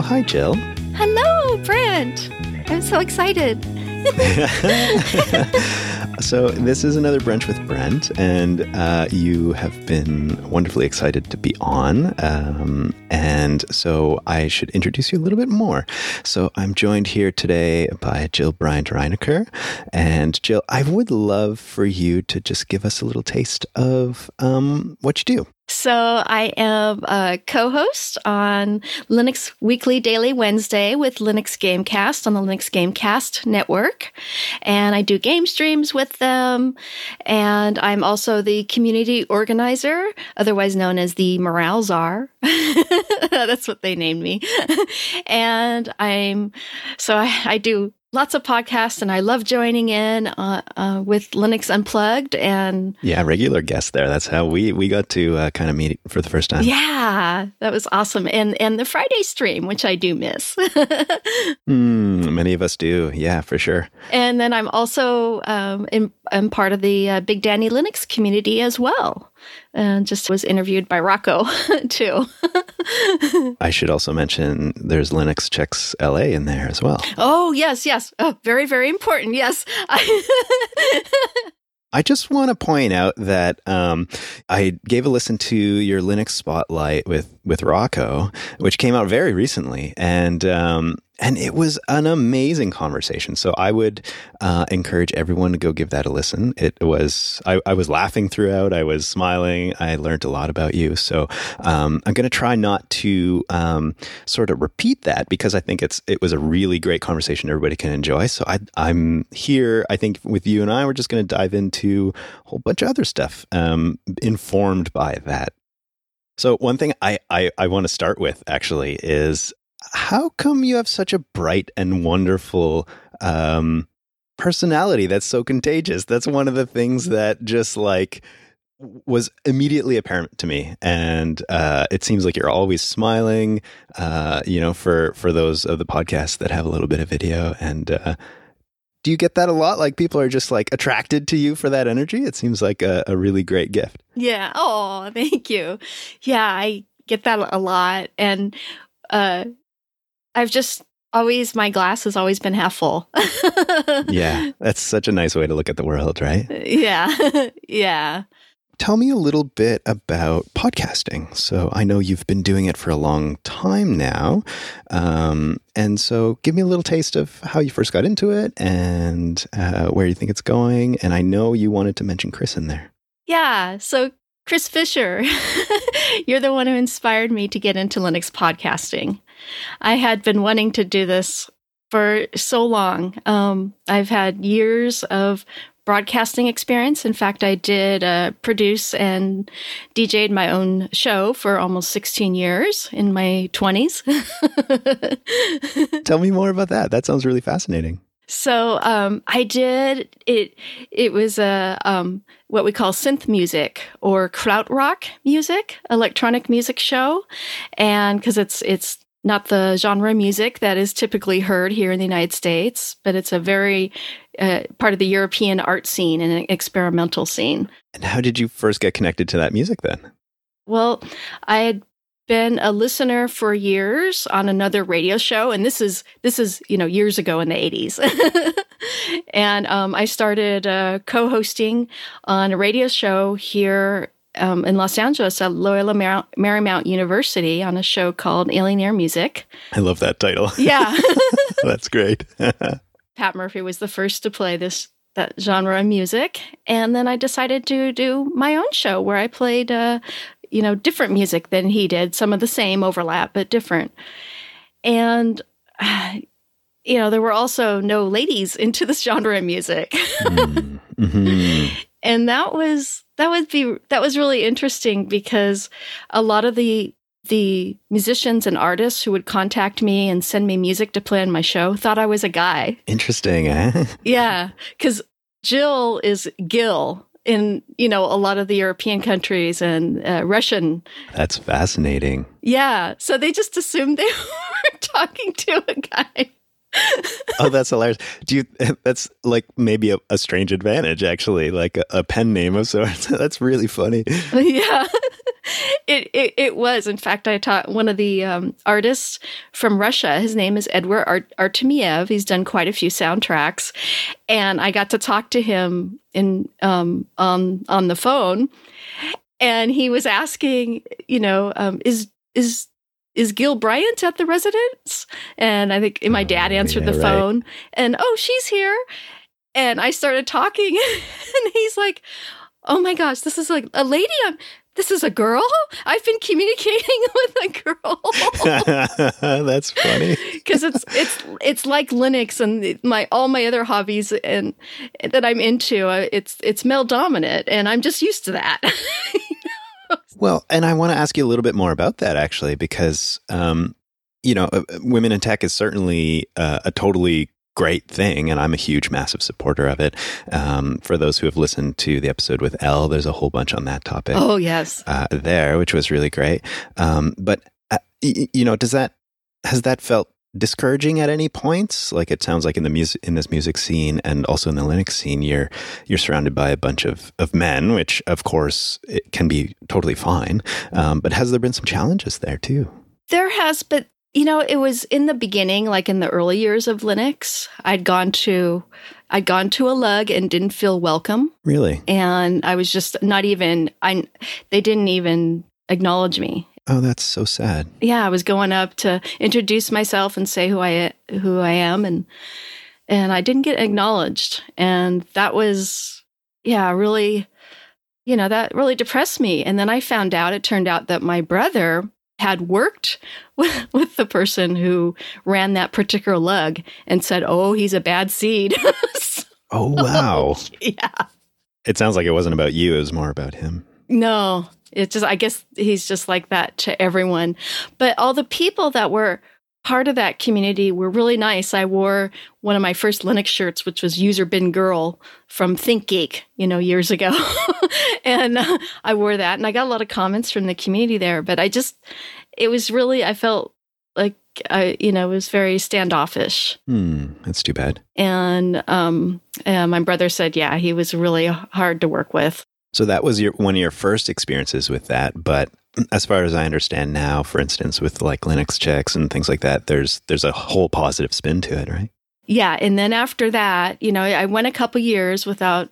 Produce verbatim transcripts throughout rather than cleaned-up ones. Well, hi, Jill. Hello, Brent. I'm so excited. So this is another Brunch with Brent, and uh, you have been wonderfully excited to be on, um, and so I should introduce you a little bit more. So I'm joined here today by Jill Bryant Reinecker, and Jill, I would love for you to just give us a little taste of um, what you do. So I am a co-host on Linux Weekly Daily Wednesday with Linux Gamecast on the Linux Gamecast network. And I do game streams with them. And I'm also the community organizer, otherwise known as the Morale Czar. That's what they named me. And I'm, so I, I do lots of podcasts, and I love joining in uh, uh, with Linux Unplugged. And yeah, regular guest there. That's how we, we got to uh, kind of meet for the first time. Yeah, that was awesome. And and the Friday stream, which I do miss. mm, many of us do. Yeah, for sure. And then I'm also um, in, I'm part of the uh, Big Danny Linux community as well. And just was interviewed by Rocco, too. I should also mention there's Linux Chix L A in there as well. Oh, yes, yes. Oh, very, very important. Yes. I just want to point out that um, I gave a listen to your Linux Spotlight with, with Rocco, which came out very recently. And um, and it was an amazing conversation. So I would uh, encourage everyone to go give that a listen. It was I, I was laughing throughout. I was smiling. I learned a lot about you. So um, I'm going to try not to um, sort of repeat that, because I think it's it was a really great conversation everybody can enjoy. So I, I'm here, I think, with you and I, we're just going to dive into a whole bunch of other stuff um, informed by that. So one thing I, I, I want to start with, actually, is how come you have such a bright and wonderful um, personality that's so contagious? That's one of the things that just like was immediately apparent to me. And uh, it seems like you're always smiling, uh, you know, for, for those of the podcasts that have a little bit of video. And uh, do you get that a lot? Like people are just like attracted to you for that energy? It seems like a, a really great gift. Yeah. Oh, thank you. Yeah, I get that a lot. And uh, I've just always, my glass has always been half full. Yeah, that's such a nice way to look at the world, right? Yeah, yeah. Tell me a little bit about podcasting. So I know you've been doing it for a long time now. Um, and so give me a little taste of how you first got into it and uh, where you think it's going. And I know you wanted to mention Chris in there. Yeah, so Chris Fisher, you're the one who inspired me to get into Linux podcasting. I had been wanting to do this for so long. Um, I've had years of broadcasting experience. In fact, I did uh, produce and D J'd my own show for almost sixteen years in my twenties. Tell me more about that. That sounds really fascinating. So um, I did it. It was a um, what we call synth music or krautrock music, electronic music show, and because it's it's not the genre music that is typically heard here in the United States, but it's a very uh, part of the European art scene and an experimental scene. And how did you first get connected to that music then? Well, I had been a listener for years on another radio show, and this is this is you know years ago in the eighties, and um, I started uh, co-hosting on a radio show here um, in Los Angeles at Loyola Mar- Marymount University on a show called Alien Air Music. I love that title. Yeah, that's great. Pat Murphy was the first to play this that genre of music, and then I decided to do my own show where I played Uh, you know, different music than he did, some of the same overlap, but different. And, you know, there were also no ladies into this genre of music. Mm-hmm. And that was, that would be, that was really interesting because a lot of the, the musicians and artists who would contact me and send me music to play on my show thought I was a guy. Interesting, eh? Yeah. Because Jill is Gil in, you know, a lot of the European countries and uh, Russian. That's fascinating. Yeah. So they just assumed they were talking to a guy. Oh, that's hilarious. Do you, that's like maybe a, a strange advantage, actually, like a, a pen name of sorts. That's really funny. Yeah. It, it it was. In fact, I taught one of the um, artists from Russia. His name is Edward Art- Artemiev. He's done quite a few soundtracks. And I got to talk to him in um, on, on the phone. And he was asking, you know, um, is is is Jill Bryant at the residence? And I think my dad answered yeah, the right. phone. And, oh, she's here. And I started talking. And he's like, oh, my gosh, this is like a lady I'm... This is a girl? I've been communicating with a girl. That's funny. Because it's it's it's like Linux and my all my other hobbies and that I'm into. It's it's male dominant, and I'm just used to that. Well, and I want to ask you a little bit more about that actually, because um, you know, women in tech is certainly uh, a totally great thing, and I'm a huge, massive supporter of it. Um, for those who have listened to the episode with Elle, there's a whole bunch on that topic. Oh, yes. Uh, there, which was really great. Um, but, uh, y- you know, does that, has that felt discouraging at any points? Like it sounds like in the music, in this music scene and also in the Linux scene, you're, you're surrounded by a bunch of, of men, which of course it can be totally fine. Um, but has there been some challenges there too? There has, but you know, it was in the beginning, like in the early years of Linux, I'd gone to I'd gone to a lug and didn't feel welcome. Really? And I was just not even, I, they didn't even acknowledge me. Oh, that's so sad. Yeah, I was going up to introduce myself and say who I who I am, and and I didn't get acknowledged. And that was, yeah, really, you know, that really depressed me. And then I found out, it turned out that my brother had worked with, with the person who ran that particular lug and said, oh, he's a bad seed. So, oh, wow. Yeah. It sounds like it wasn't about you. It was more about him. No, it's just, I guess he's just like that to everyone. But all the people that were part of that community were really nice. I wore one of my first Linux shirts, which was User Bin Girl from ThinkGeek, you know, years ago. And uh, I wore that, and I got a lot of comments from the community there. But I just, it was really, I felt like, I, you know, it was very standoffish. Hmm, that's too bad. And um, uh, my brother said, yeah, he was really hard to work with. So that was your one of your first experiences with that, but as far as I understand now, for instance, with like Linux Chix and things like that, there's there's a whole positive spin to it, right? Yeah, and then after that, you know, I went a couple years without,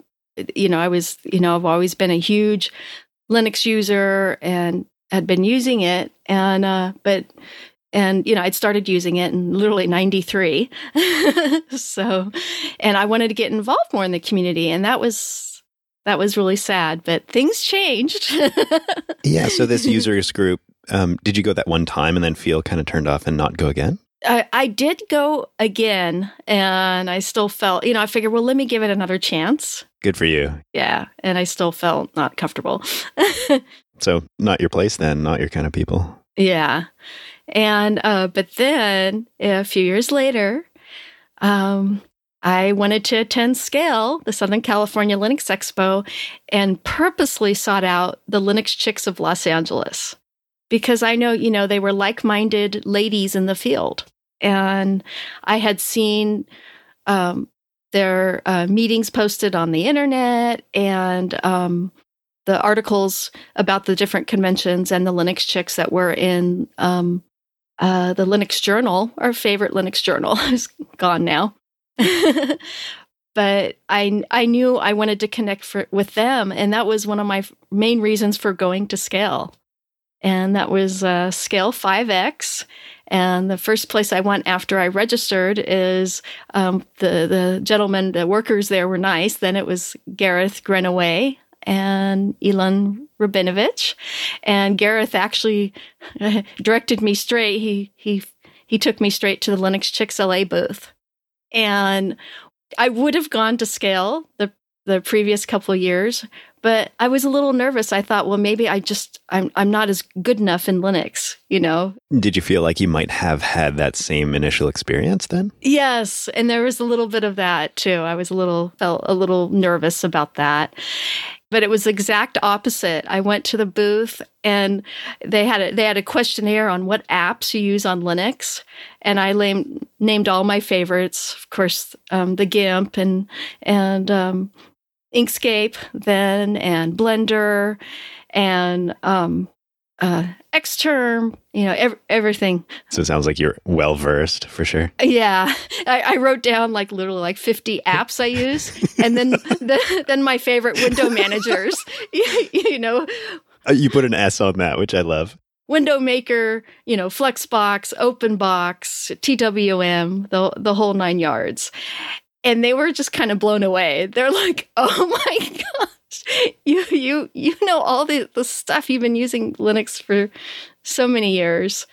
you know, I was, you know, I've always been a huge Linux user and had been using it, and uh, but and you know, I'd started using it in literally ninety-three, so, and I wanted to get involved more in the community, and that was. That was really sad, but things changed. Yeah. So this users group, um, did you go that one time and then feel kind of turned off and not go again? I, I did go again, and I still felt, you know, I figured, well, let me give it another chance. Good for you. Yeah. And I still felt not comfortable. So not your place then, not your kind of people. Yeah. And, uh, but then a few years later, um, I wanted to attend SCALE, the Southern California Linux Expo, and purposely sought out the Linux Chix of Los Angeles because I know, you know, they were like-minded ladies in the field. And I had seen um, their uh, meetings posted on the internet and um, the articles about the different conventions and the Linux Chix that were in um, uh, the Linux Journal, our favorite Linux Journal is gone now. But I I knew I wanted to connect for, with them, and that was one of my f- main reasons for going to SCALE. And that was uh, SCALE five X. And the first place I went after I registered is um, the the gentlemen, the workers there were nice. Then it was Gareth Grenaway and Elon Rabinovich. And Gareth actually directed me straight. He he he took me straight to the Linux Chix L A booth. And I would have gone to SCALE the the previous couple of years, but I was a little nervous. I thought, well, maybe I just I'm I'm not as good enough in Linux, you know. Did you feel like you might have had that same initial experience then? Yes, and there was a little bit of that too. I was a little felt a little nervous about that. But it was the exact opposite. I went to the booth, and they had a, they had a questionnaire on what apps you use on Linux, and I named named all my favorites. Of course, um, the GIMP and and um, Inkscape, then and Blender, and um, uh, Xterm, you know, ev- everything. So it sounds like you're well versed for sure. Yeah, I, I wrote down like literally like fifty apps I use, and then the, then my favorite window managers. You know, you put an S on that, which I love. Window Maker, you know, Flexbox, OpenBox, T W M, the the whole nine yards. And they were just kind of blown away. They're like, "Oh my gosh, you you you know all the, the stuff you've been using Linux for so many years."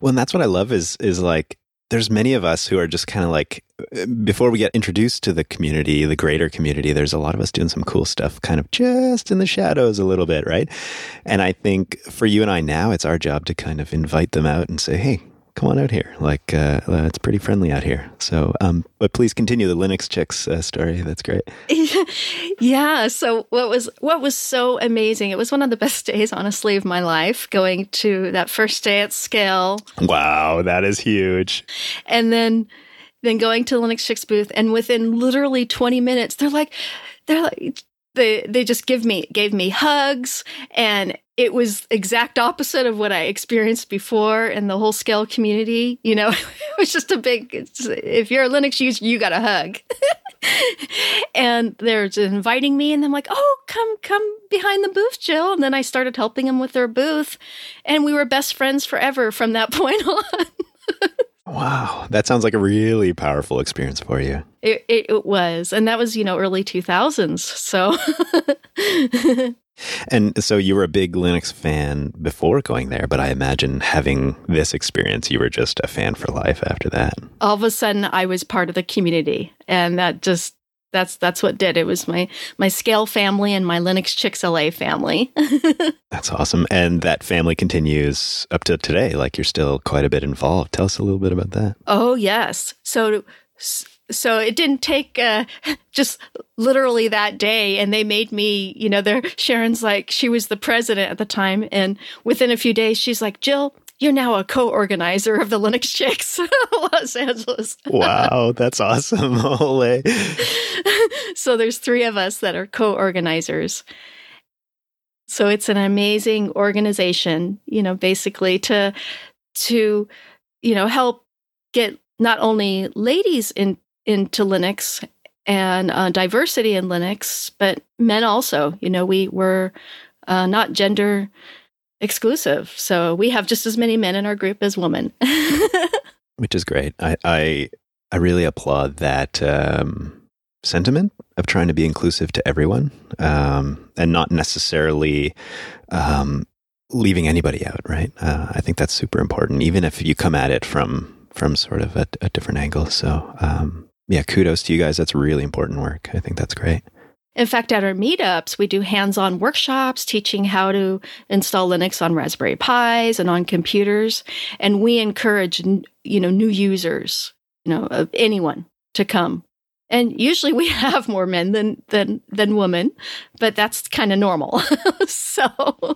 Well, and that's what I love is is like there's many of us who are just kind of like, before we get introduced to the community, the greater community, there's a lot of us doing some cool stuff kind of just in the shadows a little bit, right? And I think for you and I now, it's our job to kind of invite them out and say, hey, come on out here. Like, uh, uh, it's pretty friendly out here. So, um, but please continue the Linux Chix uh, story. That's great. Yeah. So what was, what was so amazing, it was one of the best days, honestly, of my life, going to that first day at SCALE. Wow. That is huge. And then... Then going to the Linux Chix booth, and within literally twenty minutes, they're like, they're like, they they just give me gave me hugs, and it was exact opposite of what I experienced before in the whole SCALE community. You know, it was just a big. It's, if you're a Linux user, you got a hug, and they're just inviting me, and I'm like, oh, come come behind the booth, Jill, and then I started helping them with their booth, and we were best friends forever from that point on. Wow. That sounds like a really powerful experience for you. It, it, it was. And that was, you know, early two thousands. So. And so you were a big Linux fan before going there, but I imagine having this experience, you were just a fan for life after that. All of a sudden, I was part of the community. And that just, that's that's what did. It was my, my SCALE family and my Linux Chix L A family. That's awesome. And that family continues up to today. Like, you're still quite a bit involved. Tell us a little bit about that. Oh, yes. So so it didn't take uh, just literally that day. And they made me, you know, they're, Sharon's like, she was the president at the time. And within a few days, she's like, Jill, you're now a co-organizer of the Linux Chix Los Angeles. Wow, that's awesome. Ole. So there's three of us that are co-organizers. So it's an amazing organization, you know, basically to, to, you know, help get not only ladies in, into Linux and uh, diversity in Linux, but men also. You know, we were uh, not gender exclusive. So we have just as many men in our group as women. Which is great. I, I I really applaud that um, sentiment of trying to be inclusive to everyone um, and not necessarily um, leaving anybody out, right? Uh, I think that's super important, even if you come at it from, from sort of a, a different angle. So um, yeah, kudos to you guys. That's really important work. I think that's great. In fact, at our meetups, we do hands-on workshops teaching how to install Linux on Raspberry Pis and on computers, and we encourage, you know, new users, you know, of anyone to come. And usually we have more men than than than women, but that's kind of normal. So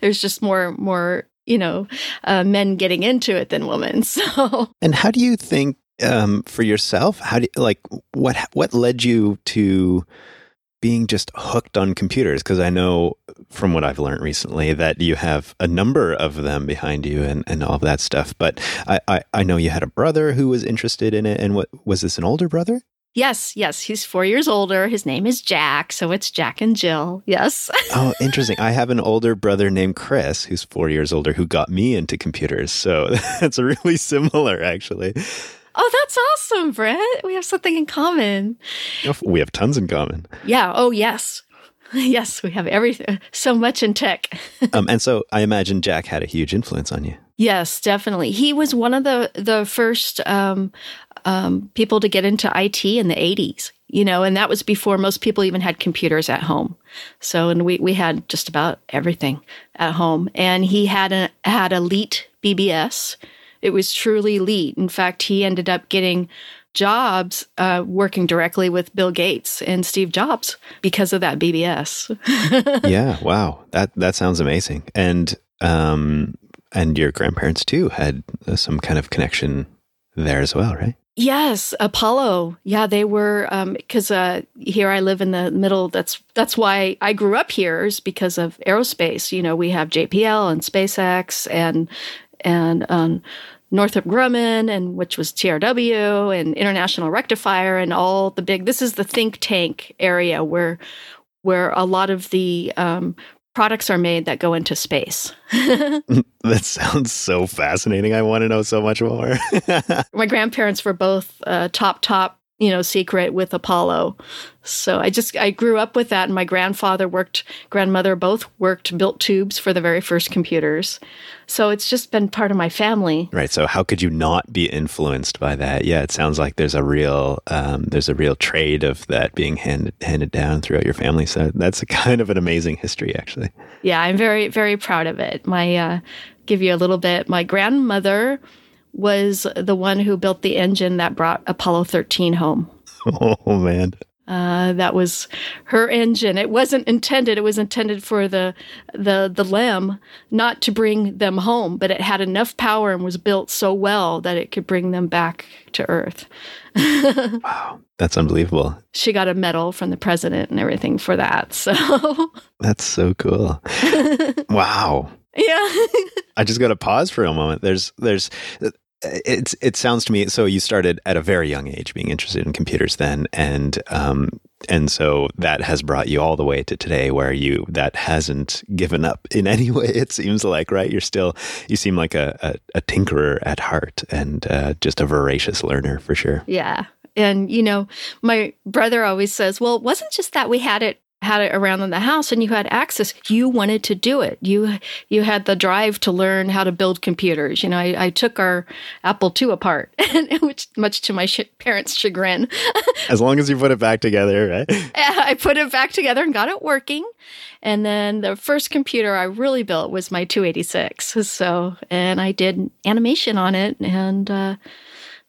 there's just more more, you know, uh, men getting into it than women. So, and how do you think um, for yourself? How do you, like what what led you to being just hooked on computers? Because I know from what I've learned recently that you have a number of them behind you and, and all of that stuff. But I, I, I know you had a brother who was interested in it. And what was this, an older brother? Yes, yes. He's four years older. His name is Jack. So it's Jack and Jill. Yes. Oh, interesting. I have an older brother named Chris, who's four years older, who got me into computers. So that's really similar, actually. Oh, that's awesome, Brett. We have something in common. We have tons in common. Yeah. Oh, yes. Yes, we have everything. So much in tech. um, and so I imagine Jack had a huge influence on you. Yes, definitely. He was one of the, the first um, um, people to get into I T in the eighties, you know, and that was before most people even had computers at home. So, and we, we had just about everything at home. And he had a, had a Leet B B S. It was truly elite. In fact, he ended up getting jobs uh, working directly with Bill Gates and Steve Jobs because of that B B S. Yeah, wow, that that sounds amazing. And um, and your grandparents too had uh, some kind of connection there as well, right? Yes, Apollo. Yeah, they were, because um, uh, here I live in the middle. That's that's why I grew up here, is because of aerospace. You know, we have J P L and SpaceX and and um, Northrop Grumman, and which was T R W, and International Rectifier, and all the big. This is the think tank area where where a lot of the um, products are made that go into space. That sounds so fascinating. I want to know so much more. My grandparents were both uh, top, top, you know, secret with Apollo. So I just, I grew up with that. And my grandfather worked, grandmother both worked, built tubes for the very first computers. So it's just been part of my family. Right. So how could you not be influenced by that? Yeah. It sounds like there's a real, um, there's a real trade of that being handed, handed down throughout your family. So that's a kind of an amazing history, actually. Yeah. I'm very, very proud of it. My, uh, give you a little bit, my grandmother was the one who built the engine that brought Apollo thirteen home. Oh, man. Uh, that was her engine. It wasn't intended. It was intended for the the the L E M, not to bring them home, but it had enough power and was built so well that it could bring them back to Earth. Wow. That's unbelievable. She got a medal from the president and everything for that. So that's so cool. Wow. Yeah. I just got to pause for a moment. There's, there's, it's, it sounds to me, so you started at a very young age being interested in computers then. And, um, and so that has brought you all the way to today where you, that hasn't given up in any way, it seems like, right? You're still, you seem like a, a, a tinkerer at heart and uh, just a voracious learner for sure. Yeah. And, you know, my brother always says, well, it wasn't just that we had it had it around in the house and you had access. You wanted to do it. You you had the drive to learn how to build computers. You know, I, I took our Apple two apart, and, which much to my sh- parents' chagrin. As long as you put it back together, right? I put it back together and got it working. And then the first computer I really built was my two eighty-six. So, and I did animation on it and uh,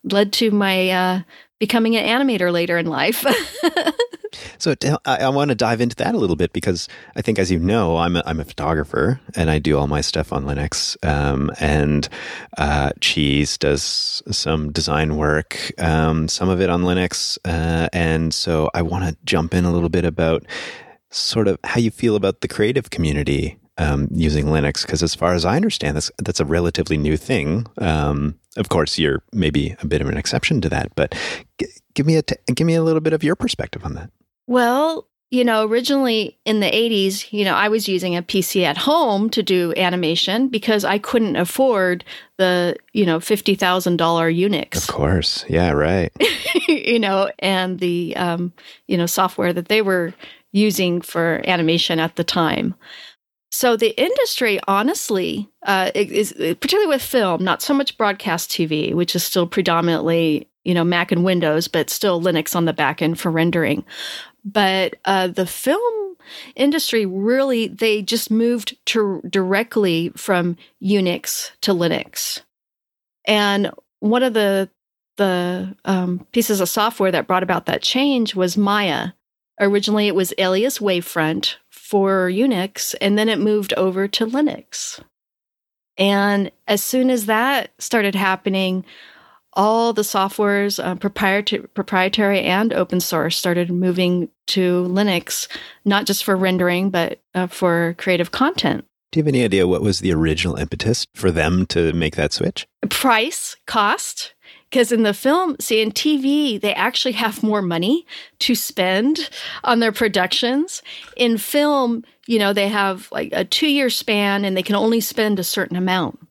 led to my uh, becoming an animator later in life. So I, I want to dive into that a little bit because I think, as you know, I'm a, I'm a photographer and I do all my stuff on Linux. Um, and uh, Cheese does some design work, um, some of it on Linux. Uh, and so I want to jump in a little bit about sort of how you feel about the creative community um, using Linux. Because as far as I understand, that's, that's a relatively new thing. Um, of course, you're maybe a bit of an exception to that. But g- give me a t- give me a little bit of your perspective on that. Well, you know, originally in the eighties, you know, I was using a P C at home to do animation because I couldn't afford the, you know, fifty thousand dollars Unix. Of course. Yeah, right. You know, and the, um, you know, software that they were using for animation at the time. So the industry, honestly, uh, is, particularly with film, not so much broadcast T V, which is still predominantly, you know, Mac and Windows, but still Linux on the back end for rendering. But uh, the film industry really, they just moved to directly from Unix to Linux. And one of the the um, pieces of software that brought about that change was Maya. Originally, it was Alias Wavefront for Unix, and then it moved over to Linux. And as soon as that started happening, all the softwares, uh, proprietary, proprietary and open source, started moving to Linux, not just for rendering, but uh, for creative content. Do you have any idea what was the original impetus for them to make that switch? Price, cost. Because in the film, see, in T V, they actually have more money to spend on their productions. In film, you know, they have like a two-year span and they can only spend a certain amount.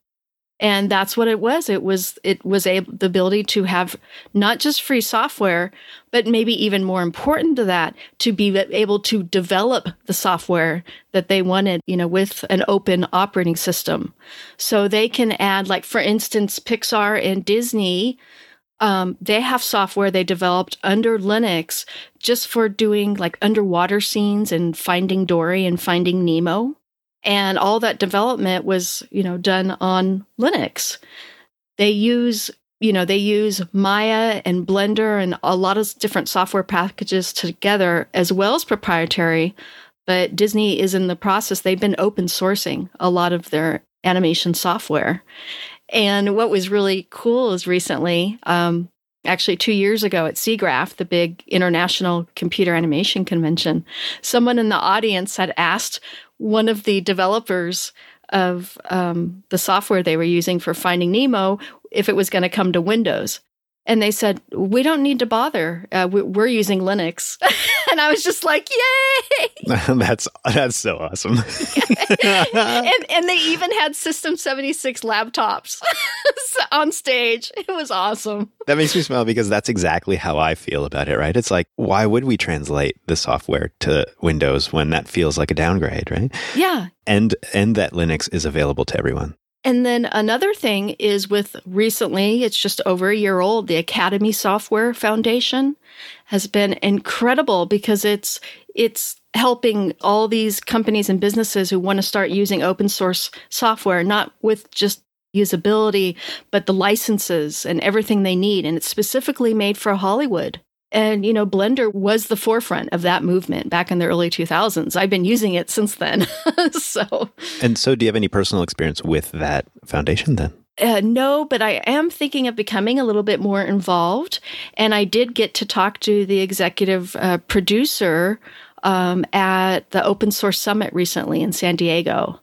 And that's what it was. It was it was a, the ability to have not just free software, but maybe even more important to that, to be able to develop the software that they wanted, you know, with an open operating system. So they can add, like, for instance, Pixar and Disney, um, they have software they developed under Linux just for doing, like, underwater scenes and Finding Dory and Finding Nemo. And all that development was, you know, done on Linux. They use, you know, they use Maya and Blender and a lot of different software packages together, as well as proprietary. But Disney is in the process. They've been open sourcing a lot of their animation software. And what was really cool is recently, um, Actually, two years ago at SIGGRAPH, the big international computer animation convention, someone in the audience had asked one of the developers of um, the software they were using for Finding Nemo if it was going to come to Windows. And they said, we don't need to bother. Uh, we're using Linux. And I was just like, yay! that's that's so awesome. and, and they even had System seventy-six laptops on stage. It was awesome. That makes me smile because that's exactly how I feel about it, right? It's like, why would we translate the software to Windows when that feels like a downgrade, right? Yeah. And and that Linux is available to everyone. And then another thing is with recently, it's just over a year old, the Academy Software Foundation has been incredible because it's it's helping all these companies and businesses who want to start using open source software, not with just usability, but the licenses and everything they need. And it's specifically made for Hollywood. And, you know, Blender was the forefront of that movement back in the early two thousands. I've been using it since then. so, And so do you have any personal experience with that foundation then? Uh, no, but I am thinking of becoming a little bit more involved. And I did get to talk to the executive uh, producer um, at the Open Source Summit recently in San Diego.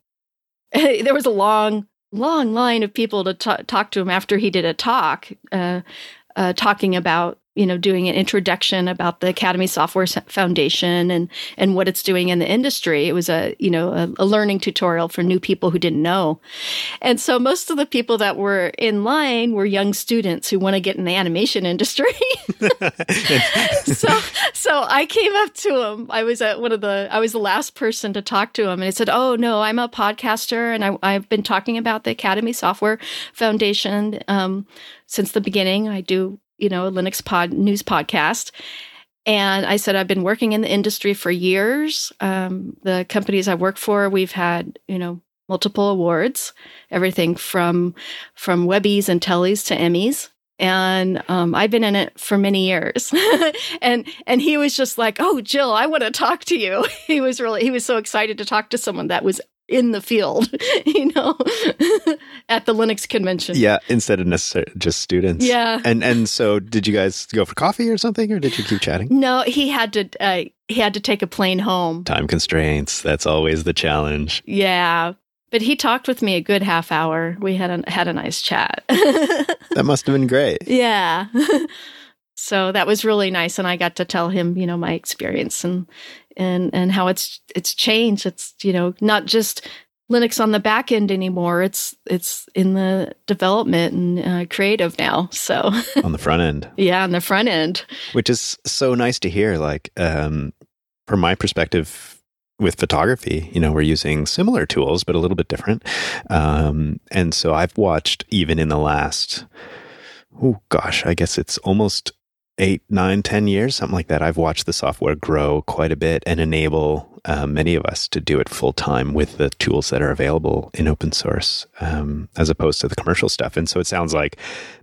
There was a long, long line of people to t- talk to him after he did a talk uh, uh, talking about you know, doing an introduction about the Academy Software Foundation and, and what it's doing in the industry. It was a, you know, a, a learning tutorial for new people who didn't know. And so most of the people that were in line were young students who want to get in the animation industry. so, so I came up to him. I was at one of the, I was the last person to talk to him and I said, oh no, I'm a podcaster and I, I've been talking about the Academy Software Foundation um, since the beginning. I do you know, a Linux pod news podcast. And I said, I've been working in the industry for years. Um, the companies I work for, we've had, you know, multiple awards, everything from, from Webbies and Tellies to Emmys. And um, I've been in it for many years. and and he was just like, oh, Jill, I want to talk to you. He was really, he was so excited to talk to someone that was in the field, you know, at the Linux convention. Yeah, instead of necessarily just students. Yeah. And and so did you guys go for coffee or something, or did you keep chatting? No, he had to uh, he had to take a plane home. Time constraints, that's always the challenge. Yeah. But he talked with me a good half hour. We had a, had a nice chat. That must have been great. Yeah. So that was really nice, and I got to tell him, you know, my experience and and and how it's it's changed. It's, you know, not just Linux on the back end anymore. It's it's in the development and uh, creative now. So on the front end, yeah, on the front end, which is so nice to hear. Like um, from my perspective with photography, you know, we're using similar tools but a little bit different. Um, and so I've watched even in the last, oh gosh, I guess it's almost eight, nine, ten years, something like that. I've watched the software grow quite a bit and enable uh, many of us to do it full time with the tools that are available in open source, um, as opposed to the commercial stuff. And so it sounds like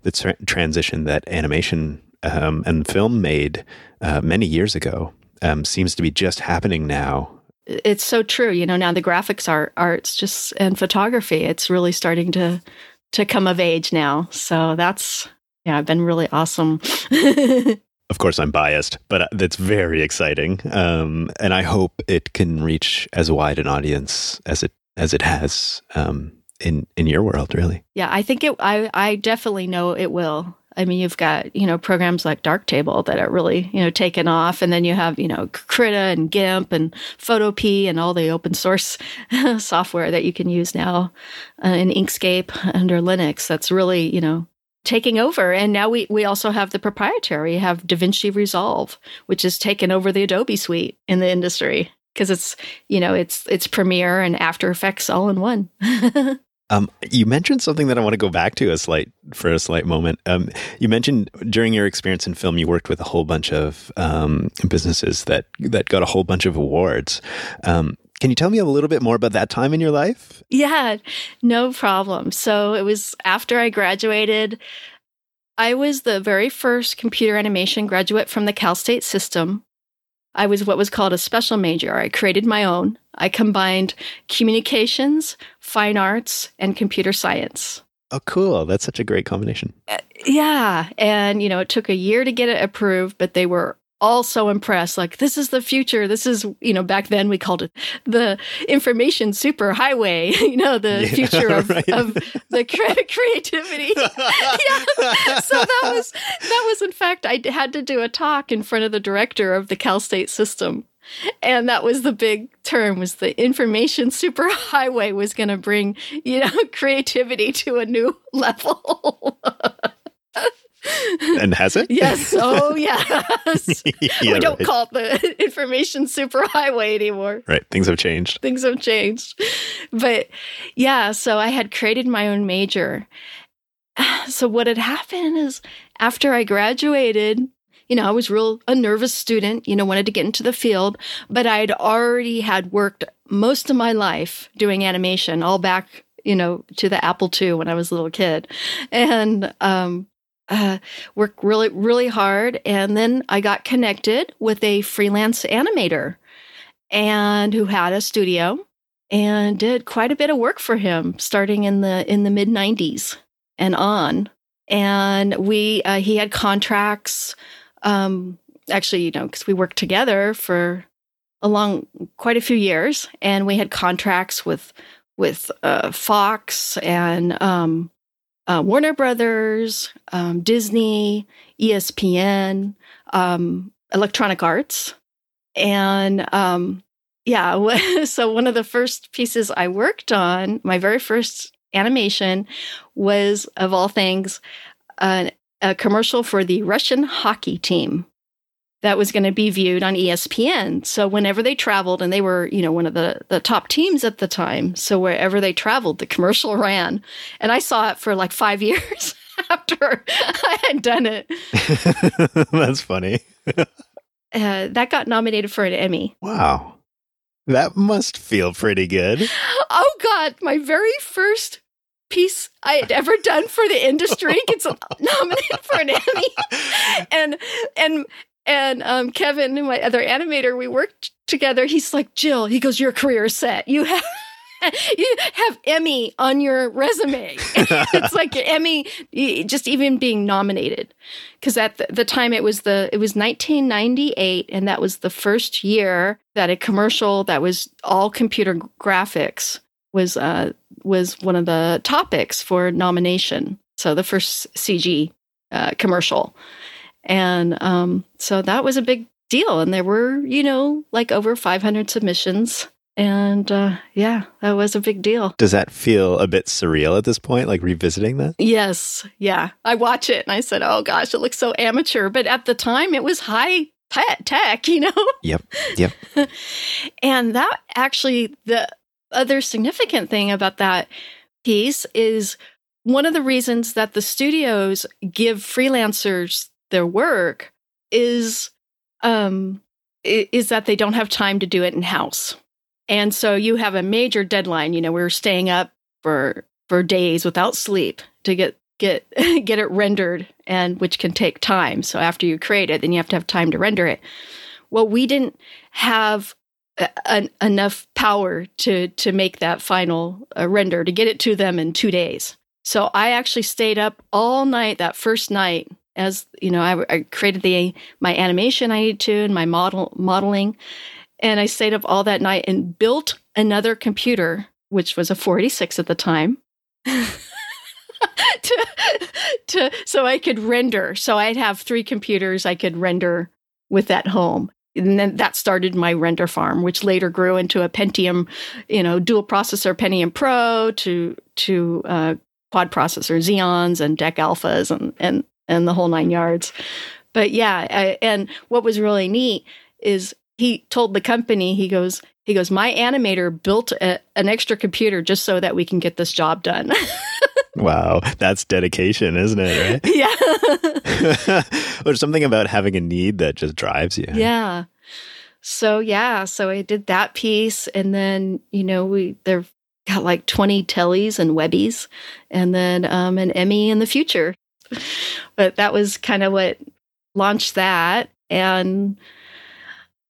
the tra- transition that animation um, and film made uh, many years ago um, seems to be just happening now. It's so true. You know, now the graphics art, arts just and photography, it's really starting to to come of age now. So that's... yeah, I've been really awesome. Of course, I'm biased, but that's very exciting. Um, and I hope it can reach as wide an audience as it as it has um, in in your world, really. Yeah, I think it. I, I definitely know it will. I mean, you've got, you know, programs like Darktable that are really, you know, taken off. And then you have, you know, Krita and GIMP and Photopea and all the open source software that you can use now uh, in Inkscape under Linux. That's really, you know, taking over. And now we, we also have the proprietary, have DaVinci Resolve, which has taken over the Adobe suite in the industry because it's, you know, it's it's Premiere and After Effects all in one. um, you mentioned something that I want to go back to a slight for a slight moment. Um, you mentioned during your experience in film, you worked with a whole bunch of um, businesses that, that got a whole bunch of awards. Um, Can you tell me a little bit more about that time in your life? Yeah, no problem. So it was after I graduated. I was the very first computer animation graduate from the Cal State system. I was what was called a special major. I created my own. I combined communications, fine arts, and computer science. Oh, cool. That's such a great combination. Uh, yeah. And, you know, it took a year to get it approved, but they were all so impressed. Like, this is the future. This is, you know, back then we called it the information superhighway, you know, the yeah, future of, right. of the cre- creativity. yeah. So that was, that was, in fact, I had to do a talk in front of the director of the Cal State system. And that was the big term, was the information superhighway was going to bring, you know, creativity to a new level. And has it? Yes. Oh, yes. yeah, we don't right. call it the information superhighway anymore. Right. Things have changed. Things have changed. But yeah, so I had created my own major. So what had happened is after I graduated, you know, I was real a nervous student, you know, wanted to get into the field, but I had already had worked most of my life doing animation, all back, you know, to the Apple two when I was a little kid, and um, uh, worked really, really hard. And then I got connected with a freelance animator, and who had a studio, and did quite a bit of work for him, starting in the in the mid nineties and on. And we, uh, he had contracts. Um, actually, you know, because we worked together for a long, quite a few years, and we had contracts with with uh, Fox and um, uh, Warner Brothers, um, Disney, E S P N, um, Electronic Arts, and um, yeah. So one of the first pieces I worked on, my very first animation, was of all things, an. Uh, a commercial for the Russian hockey team that was going to be viewed on E S P N. So whenever they traveled, and they were, you know, one of the, the top teams at the time. So wherever they traveled, the commercial ran. And I saw it for like five years after I had done it. That's funny. uh, that got nominated for an Emmy. Wow. That must feel pretty good. Oh, God. My very first piece I had ever done for the industry gets nominated for an Emmy. And and and um, Kevin, my other animator, we worked together. He's like, Jill, he goes, your career is set. You have you have Emmy on your resume. It's like Emmy, just even being nominated, because at the, the time it was the it was nineteen ninety-eight, and that was the first year that a commercial that was all computer graphics was uh, was one of the topics for nomination. So the first C G uh, commercial. And um, so that was a big deal. And there were, you know, like over five hundred submissions. And uh, yeah, that was a big deal. Does that feel a bit surreal at this point, like revisiting that? Yes. Yeah. I watch it and I said, oh gosh, it looks so amateur. But at the time, it was high tech, you know? Yep. Yep. And that actually, the other significant thing about that piece is one of the reasons that the studios give freelancers their work is um, is that they don't have time to do it in-house. And so you have a major deadline. You know, we were staying up for for days without sleep to get get get it rendered, and which can take time. So after you create it, then you have to have time to render it. Well, we didn't have En- enough power to to make that final uh, render, to get it to them in two days. So I actually stayed up all night that first night, as you know, I, I created the my animation I needed to, and my model modeling, and I stayed up all that night and built another computer, which was a four eighty-six at the time. to, to so I could render. So I'd have three computers I could render with at home. And then that started my render farm, which later grew into a Pentium, you know, dual processor Pentium Pro to to uh, quad processor Xeons and DEC Alphas and and and the whole nine yards. But yeah, I, and what was really neat is he told the company, he goes he goes my animator built a, an extra computer just so that we can get this job done. Wow, that's dedication, isn't it? Right? Yeah. There's something about having a need that just drives you. Yeah. So yeah, so I did that piece, and then you know we there got like twenty tellies and webbies, and then um, an Emmy in the future. But that was kind of what launched that, and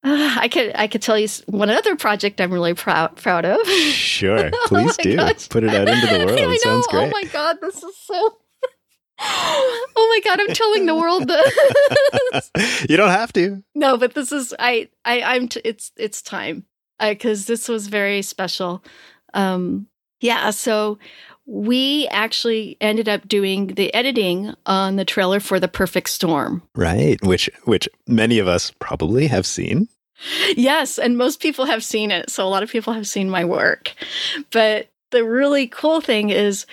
Uh, I could I could tell you one other project I'm really proud proud of. Sure, please oh do gosh. Put it out into the world. It sounds great. Oh my god, this is so. Oh my god, I'm telling the world this. You don't have to. No, but this is I I I'm t- it's it's time because uh, this was very special. Um, yeah, so we actually ended up doing the editing on the trailer for The Perfect Storm. Right, which which many of us probably have seen. Yes, and most people have seen it, so a lot of people have seen my work. But the really cool thing is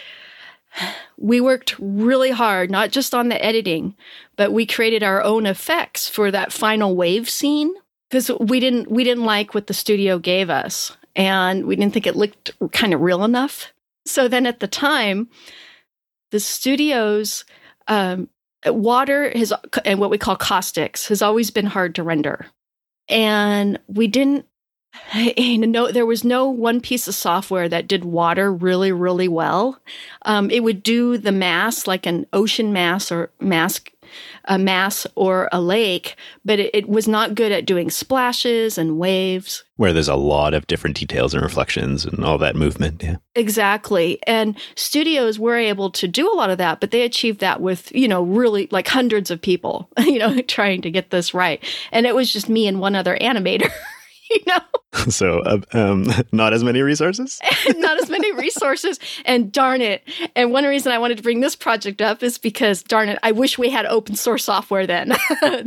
we worked really hard, not just on the editing, but we created our own effects for that final wave scene because we didn't we didn't like what the studio gave us, and we didn't think it looked kind of real enough. So then at the time, the studio's um, water has, and what we call caustics has always been hard to render. And we didn't, you know, there was no one piece of software that did water really, really well. Um, it would do the mass, like an ocean mass or mass, a mass or a lake, but it, it was not good at doing splashes and waves. Where there's a lot of different details and reflections and all that movement, yeah. Exactly. And studios were able to do a lot of that, but they achieved that with, you know, really like hundreds of people, you know, trying to get this right. And it was just me and one other animator. You know? So uh, um, not as many resources? Not as many resources. And darn it. And one reason I wanted to bring this project up is because, darn it, I wish we had open source software then.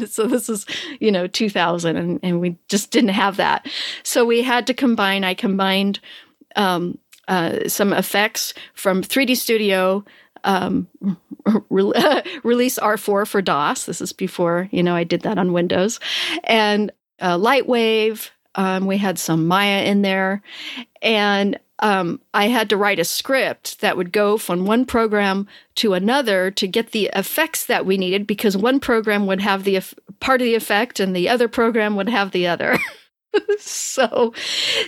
So this is, you know, two thousand and, and we just didn't have that. So we had to combine, I combined um, uh, some effects from three D Studio, um, re- release R four for DOS. This is before, you know, I did that on Windows. And uh, Lightwave. Um, we had some Maya in there, and um, I had to write a script that would go from one program to another to get the effects that we needed, because one program would have the part of the effect and the other program would have the other. So,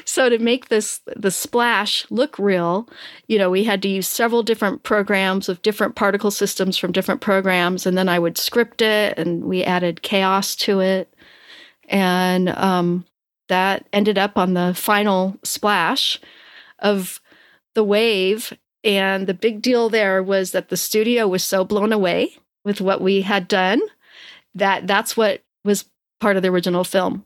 so to make this the splash look real, you know, we had to use several different programs of different particle systems from different programs, and then I would script it, and we added chaos to it, and um, that ended up on the final splash of the wave. And the big deal there was that the studio was so blown away with what we had done that that's what was part of the original film.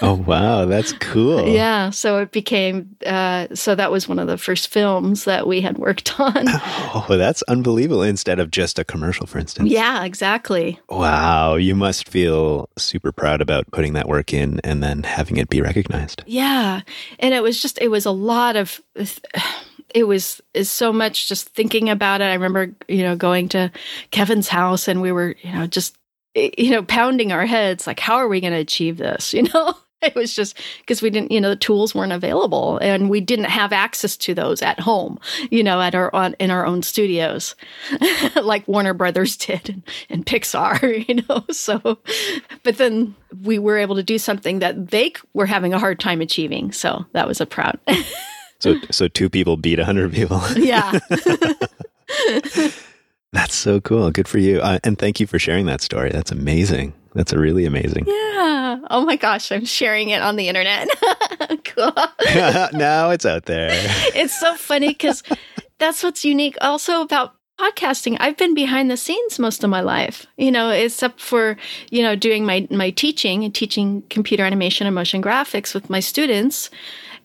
Oh, wow. That's cool. Yeah. So it became, uh, so that was one of the first films that we had worked on. Oh, that's unbelievable. Instead of just a commercial, for instance. Yeah, exactly. Wow. You must feel super proud about putting that work in and then having it be recognized. Yeah. And it was just, it was a lot of, it was is so much just thinking about it. I remember, you know, going to Kevin's house and we were, you know, just, you know, pounding our heads, like, how are we going to achieve this? You know, it was just because we didn't, you know, the tools weren't available and we didn't have access to those at home, you know, at our on, in our own studios, like Warner Brothers did and, and Pixar, you know. So, but then we were able to do something that they were having a hard time achieving. So that was a proud. so, so two people beat one hundred people. Yeah. That's so cool. Good for you. Uh, and thank you for sharing that story. That's amazing. That's a really amazing. Yeah. Oh my gosh. I'm sharing it on the internet. Cool. Now it's out there. It's so funny because that's what's unique also about podcasting. I've been behind the scenes most of my life, you know, except for, you know, doing my, my teaching and teaching computer animation and motion graphics with my students.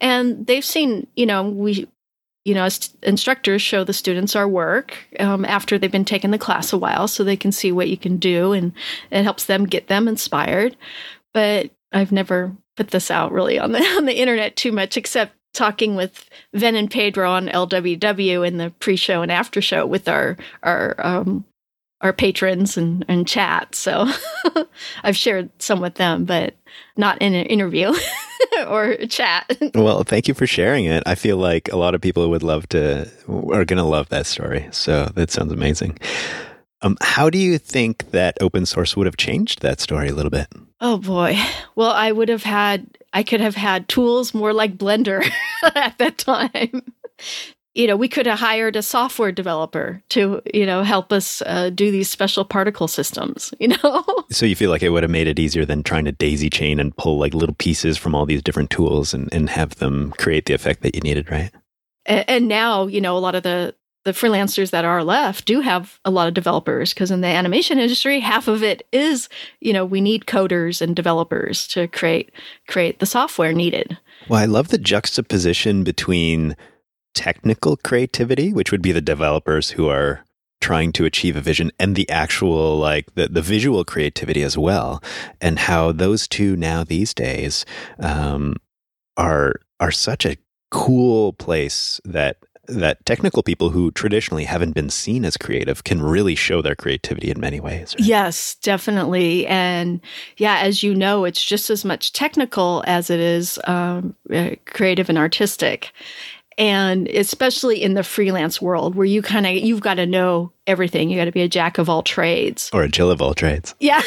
And they've seen, you know, we... You know, as instructors show the students our work um, after they've been taking the class a while so they can see what you can do, and it helps them get them inspired. But I've never put this out really on the on the internet too much, except talking with Ven and Pedro on L W W in the pre-show and after-show with our our um, our patrons and, and chat. So I've shared some with them, but not in an interview. Or chat. Well, thank you for sharing it. I feel like a lot of people would love to, are going to love that story. So that sounds amazing. Um, how do you think that open source would have changed that story a little bit? Oh boy. Well, I would have had, I could have had tools more like Blender at that time. you know, we could have hired a software developer to, you know, help us uh, do these special particle systems, you know? So you feel like it would have made it easier than trying to daisy chain and pull like little pieces from all these different tools and, and have them create the effect that you needed, right? And, and now, you know, a lot of the, the freelancers that are left do have a lot of developers, because in the animation industry, half of it is, you know, we need coders and developers to create create the software needed. Well, I love the juxtaposition between technical creativity, which would be the developers who are trying to achieve a vision, and the actual, like, the, the visual creativity as well, and how those two now these days um, are are such a cool place that that technical people who traditionally haven't been seen as creative can really show their creativity in many ways. Right? Yes, definitely. And yeah, as you know, it's just as much technical as it is um, creative and artistic. And especially in the freelance world where you kind of, you've got to know everything. You got to be a jack of all trades. Or a Jill of all trades. Yeah.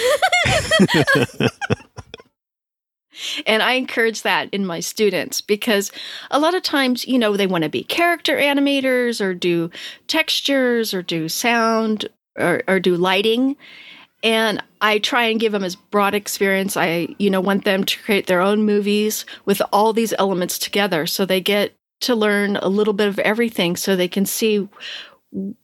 And I encourage that in my students, because a lot of times, you know, they want to be character animators or do textures or do sound or, or do lighting. And I try and give them as broad experience. I, you know, want them to create their own movies with all these elements together. So they get to learn a little bit of everything, so they can see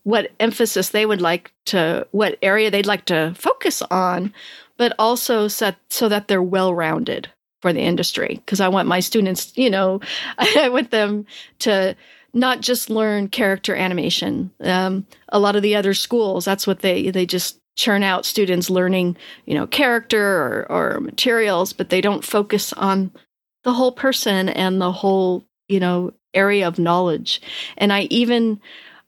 what emphasis they would like to, what area they'd like to focus on, but also set so that they're well-rounded for the industry. Because I want my students, you know, I want them to not just learn character animation. Um, a lot of the other schools, that's what they, they just churn out students learning, you know, character or, or materials, but they don't focus on the whole person and the whole, you know, area of knowledge. And I even...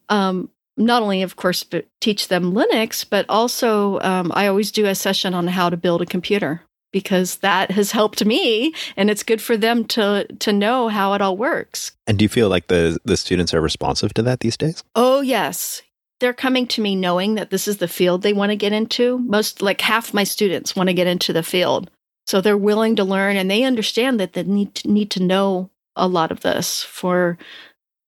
Um, not only, of course, but teach them Linux, but also um, I always do a session on how to build a computer, because that has helped me, and it's good for them to to know how it all works. And do you feel like the the students are responsive to that these days? Oh, yes. They're coming to me knowing that this is the field they want to get into. Most, like half my students want to get into the field. So they're willing to learn, and they understand that they need to, need to know a lot of this for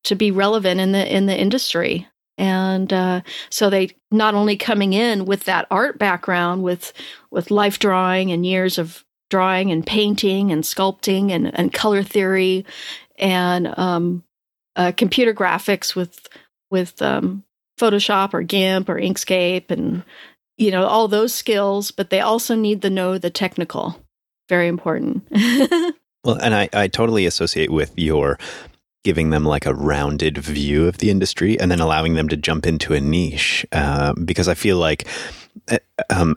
to be relevant in the in the industry. And uh, so they not only coming in with that art background, with with life drawing and years of drawing and painting and sculpting and, and color theory and um, uh, computer graphics with with um, Photoshop or GIMP or Inkscape and, you know, all those skills. But they also need to know the technical. Very important. Well, and I, I totally associate with your giving them like a rounded view of the industry and then allowing them to jump into a niche. Uh, because I feel like um,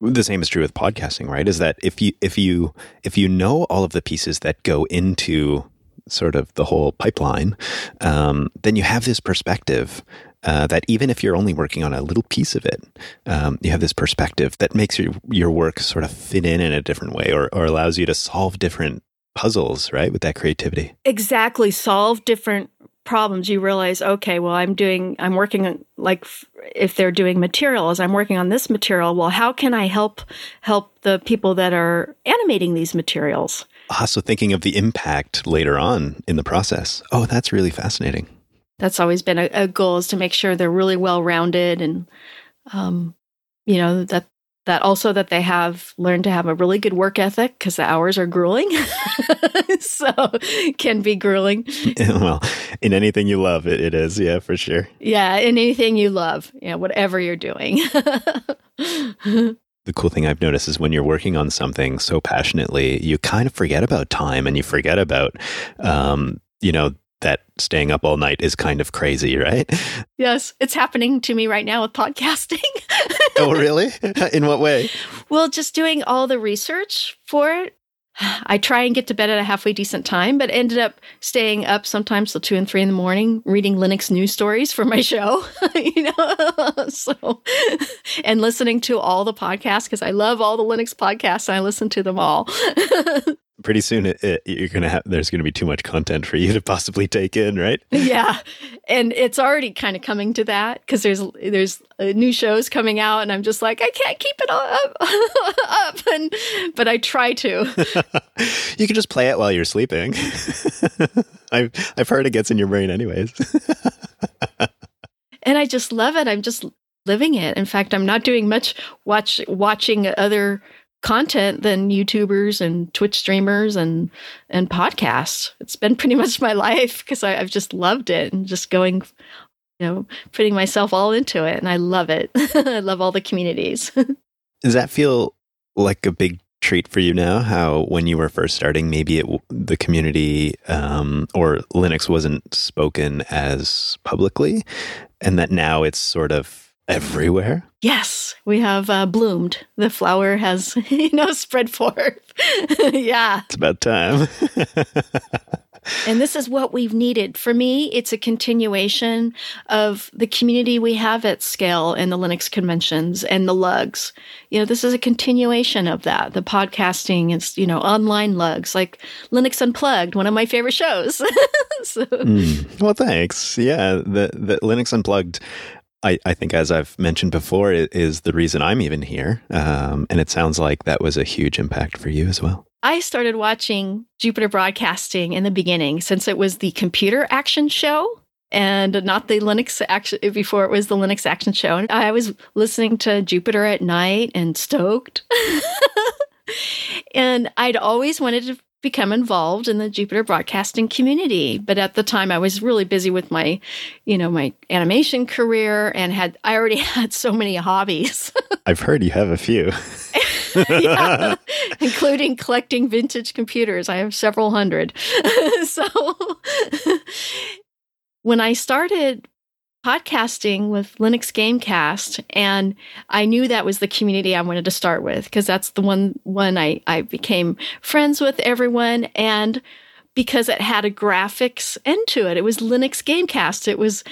the same is true with podcasting, right? Is that if you, if you, if you know all of the pieces that go into sort of the whole pipeline, um, then you have this perspective uh, that even if you're only working on a little piece of it, um, you have this perspective that makes your, your work sort of fit in in a different way, or, or allows you to solve different puzzles, right? With that creativity. Exactly. Solve different problems. You realize, okay, well, I'm doing, I'm working on, like, if they're doing materials, I'm working on this material. Well, how can I help, help the people that are animating these materials? Also thinking of the impact later on in the process. Oh, that's really fascinating. That's always been a, a goal, is to make sure they're really well-rounded and, um, you know, that That also that they have learned to have a really good work ethic, because the hours are grueling, so can be grueling. Well, in anything you love, it, it is. Yeah, for sure. Yeah, in anything you love. Yeah, whatever you're doing. The cool thing I've noticed is when you're working on something so passionately, you kind of forget about time, and you forget about, um, you know, that staying up all night is kind of crazy, right? Yes. It's happening to me right now with podcasting. Oh, really? In what way? Well, just doing all the research for it. I try and get to bed at a halfway decent time, but ended up staying up sometimes till two and three in the morning, reading Linux news stories for my show, you know, so, and listening to all the podcasts, because I love all the Linux podcasts. And I listen to them all. Pretty soon, it, it, you're gonna have. There's gonna be too much content for you to possibly take in, right? Yeah, and it's already kind of coming to that, because there's there's new shows coming out, and I'm just like, I can't keep it all up, up, and but I try to. You can just play it while you're sleeping. I've, I've heard it gets in your brain anyways. And I just love it. I'm just living it. In fact, I'm not doing much watch watching other content than YouTubers and Twitch streamers and and podcasts. It's been pretty much my life because I've just loved it and just going, you know, putting myself all into it. And I love it. I love all the communities. Does that feel like a big treat for you now? How when you were first starting, maybe it, the community um, or Linux wasn't spoken as publicly, and that now it's sort of everywhere? Yes, we have uh, bloomed. The flower has, you know, spread forth. Yeah. It's about time. And this is what we've needed. For me, it's a continuation of the community we have at SCALE and the Linux conventions and the lugs. You know, this is a continuation of that. The podcasting and, you know, online lugs, like Linux Unplugged, one of my favorite shows. so. mm. Well, thanks. Yeah, the, the Linux Unplugged, I, I think, as I've mentioned before, it is the reason I'm even here. Um, and it sounds like that was a huge impact for you as well. I started watching Jupiter Broadcasting in the beginning, since it was the computer action show and not the Linux action, before it was the Linux action show. And I was listening to Jupiter at night and stoked. And I'd always wanted to become involved in the Jupiter Broadcasting community. But at the time I was really busy with my, you know, my animation career and had, I already had so many hobbies. I've heard you have a few. Yeah, including collecting vintage computers. I have several hundred. So when I started podcasting with Linux Gamecast, and I knew that was the community I wanted to start with, because that's the one one I, I became friends with everyone, and because it had a graphics end to it. It was Linux Gamecast. It was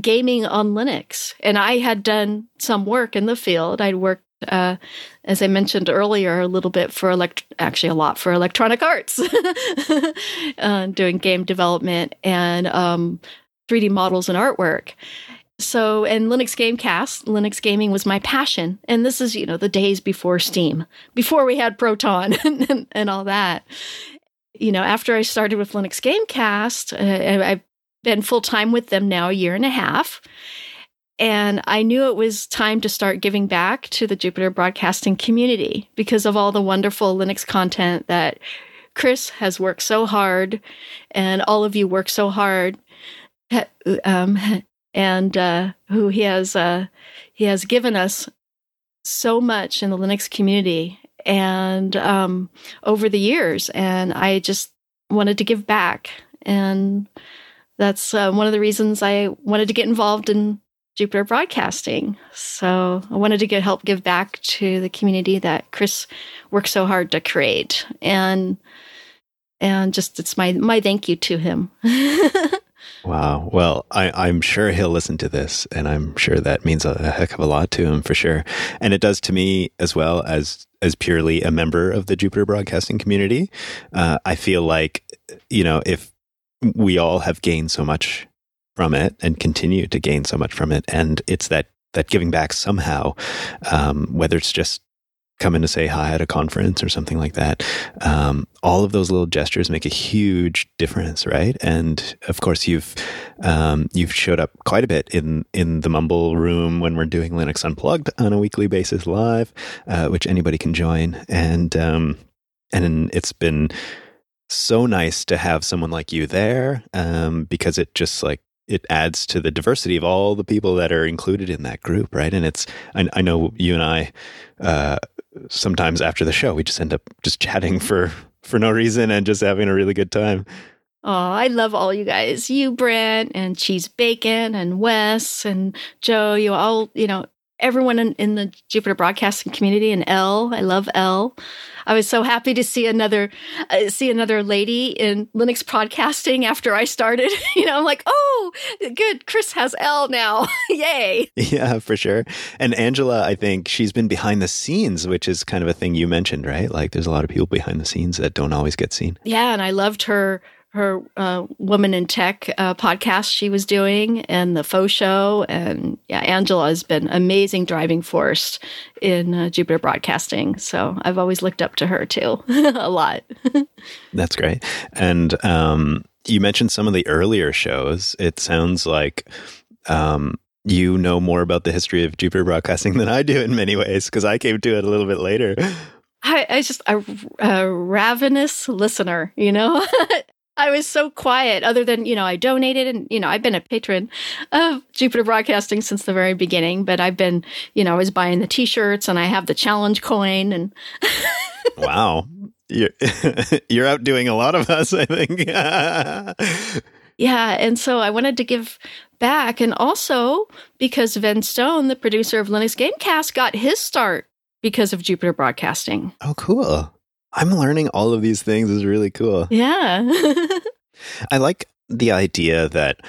gaming on Linux. And I had done some work in the field. I'd worked, uh, as I mentioned earlier, a little bit for, elect- actually a lot for Electronic Arts, uh, doing game development and um, three D models and artwork. So, and Linux Gamecast, Linux gaming was my passion. And this is, you know, the days before Steam, before we had Proton and, and, and all that. You know, after I started with Linux Gamecast, uh, I've been full-time with them now a year and a half. And I knew it was time to start giving back to the Jupiter Broadcasting community because of all the wonderful Linux content that Chris has worked so hard and all of you work so hard. Um, and uh, who he has uh, he has given us so much in the Linux community and um, over the years, and I just wanted to give back, and that's uh, one of the reasons I wanted to get involved in Jupiter Broadcasting. So I wanted to get help give back to the community that Chris worked so hard to create, and and just it's my my thank you to him. Wow. Well, I, I'm sure he'll listen to this, and I'm sure that means a, a heck of a lot to him for sure. And it does to me as well, as as purely a member of the Jupiter Broadcasting community. Uh, I feel like, you know, if we all have gained so much from it and continue to gain so much from it, and it's that, that giving back somehow, um, whether it's just coming to say hi at a conference or something like that. Um, all of those little gestures make a huge difference, right? And of course, you've um, you've showed up quite a bit in in the Mumble Room when we're doing Linux Unplugged on a weekly basis live, uh, which anybody can join. And um, and it's been so nice to have someone like you there, um, because it just like it adds to the diversity of all the people that are included in that group, right? And it's I, I know you and I. Uh, sometimes after the show, we just end up just chatting for, for no reason and just having a really good time. Oh, I love all you guys. You, Brent, and Cheese Bacon, and Wes, and Joe, you all, you know, everyone in, in the Jupiter Broadcasting community, and Elle. I love Elle. I was so happy to see another uh, see another lady in Linux podcasting after I started. You know, I'm like, oh, good. Chris has Elle now. Yay. Yeah, for sure. And Angela, I think she's been behind the scenes, which is kind of a thing you mentioned, right? Like there's a lot of people behind the scenes that don't always get seen. Yeah. And I loved her. her uh, Woman in Tech uh, podcast she was doing, and the Faux Show. And yeah, Angela has been amazing driving force in uh, Jupiter Broadcasting. So I've always looked up to her too, a lot. That's great. And um, You mentioned some of the earlier shows. It sounds like um, you know more about the history of Jupiter Broadcasting than I do in many ways, because I came to it a little bit later. I, I just a, a ravenous listener, you know. I was so quiet other than, you know, I donated and, you know, I've been a patron of Jupiter Broadcasting since the very beginning, but I've been, you know, I was buying the t-shirts and I have the challenge coin and. Wow. You're, you're outdoing a lot of us, I think. Yeah. And so I wanted to give back. And also because Ven Stone, the producer of Linux Gamecast, got his start because of Jupiter Broadcasting. Oh, cool. I'm learning all of these things is really cool. Yeah. I like the idea that,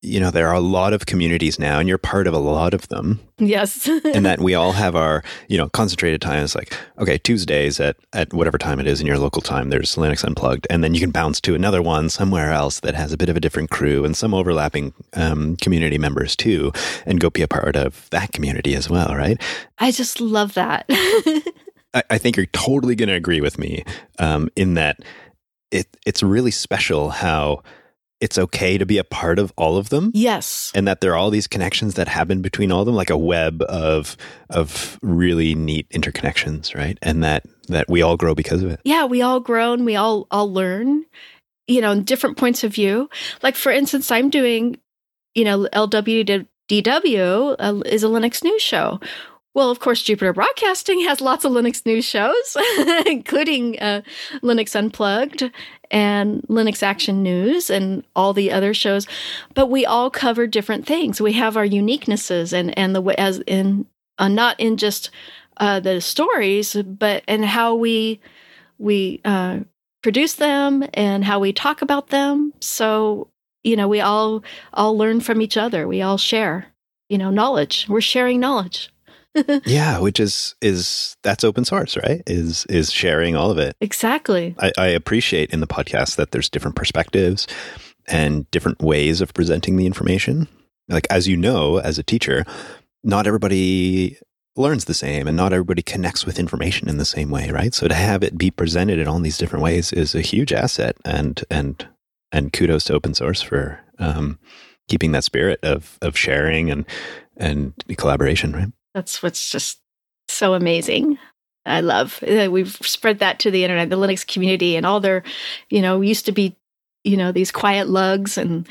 you know, there are a lot of communities now and you're part of a lot of them. Yes. And that we all have our, you know, concentrated time. It's like, okay, Tuesdays at, at whatever time it is in your local time, there's Linux Unplugged. And then you can bounce to another one somewhere else that has a bit of a different crew and some overlapping um, community members too, and go be a part of that community as well, right? I just love that. I think you're totally going to agree with me um, in that it it's really special how it's okay to be a part of all of them. Yes. And that there are all these connections that happen between all of them, like a web of of really neat interconnections, right? And that, that we all grow because of it. Yeah, we all grow and we all, all learn, you know, in different points of view. Like, for instance, I'm doing, you know, L W D W uh, is a Linux news show. Well, of course, Jupiter Broadcasting has lots of Linux news shows, including uh, Linux Unplugged and Linux Action News and all the other shows. But we all cover different things. We have our uniquenesses, and and the as in uh, not in just uh, the stories, but and how we we uh, produce them and how we talk about them. So, you know, we all all learn from each other. We all share, you know, knowledge. We're sharing knowledge. Yeah, which is is that's open source, right? Is is sharing all of it. Exactly. I, I appreciate in the podcast that there's different perspectives and different ways of presenting the information. Like, as you know, as a teacher, not everybody learns the same and not everybody connects with information in the same way, right? So to have it be presented in all these different ways is a huge asset, and and and kudos to open source for um, keeping that spirit of of sharing and and collaboration, right? That's what's just so amazing. I love. We've spread that to the internet, the Linux community, and all their, you know, used to be, you know, these quiet lugs and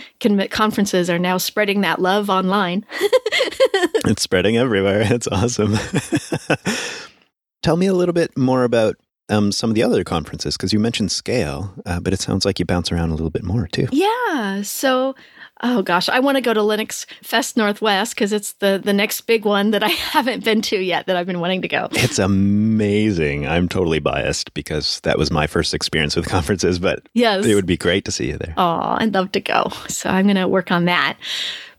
conferences are now spreading that love online. It's spreading everywhere. It's awesome. Tell me a little bit more about um, some of the other conferences, because you mentioned SCALE, uh, but it sounds like you bounce around a little bit more too. Yeah. So... Oh, gosh, I want to go to Linux Fest Northwest because it's the, the next big one that I haven't been to yet that I've been wanting to go. It's amazing. I'm totally biased because that was my first experience with conferences, but yes, it would be great to see you there. Oh, I'd love to go. So I'm going to work on that.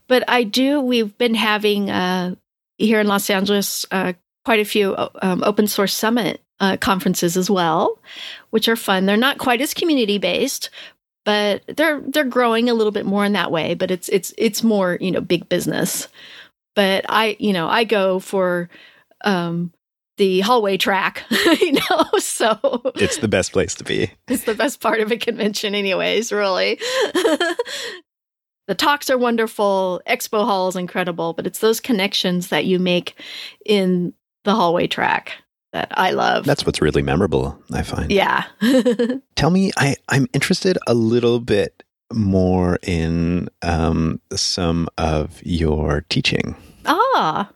But I do, we've been having uh, here in Los Angeles uh, quite a few um, Open Source Summit uh, conferences as well, which are fun. They're not quite as community-based, but they're they're growing a little bit more in that way, but it's it's it's more, you know, big business. But I, you know, I go for um, the hallway track, you know, so it's the best place to be. It's the best part of a convention anyways, really. The talks are wonderful, expo hall is incredible, but it's those connections that you make in the hallway track that I love. That's what's really memorable, I find. Yeah. Tell me, I, I'm interested a little bit more in um, some of your teaching. Ah.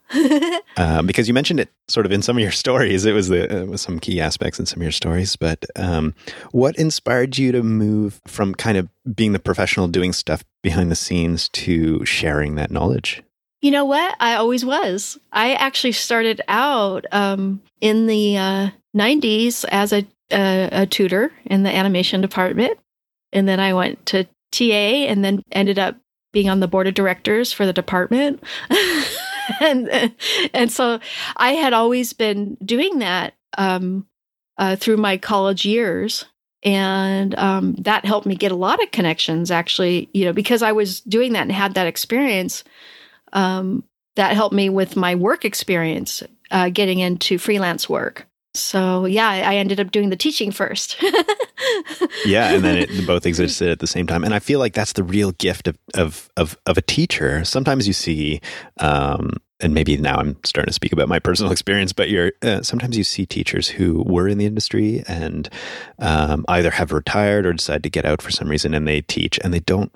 um, because you mentioned it sort of in some of your stories. It was, the, it was some key aspects in some of your stories. But um, what inspired you to move from kind of being the professional doing stuff behind the scenes to sharing that knowledge? You know what? I always was. I actually started out um, in the uh, nineties as a, a, a tutor in the animation department. And then I went to T A and then ended up being on the board of directors for the department. and and so I had always been doing that um, uh, through my college years. And um, that helped me get a lot of connections, actually, you know, because I was doing that and had that experience. Um, that helped me with my work experience, uh, getting into freelance work. So yeah, I ended up doing the teaching first. Yeah, and then it both existed at the same time. And I feel like that's the real gift of of of, of a teacher. Sometimes you see, um, and maybe now I'm starting to speak about my personal experience, but you're uh, sometimes you see teachers who were in the industry and um, either have retired or decide to get out for some reason, and they teach, and they don't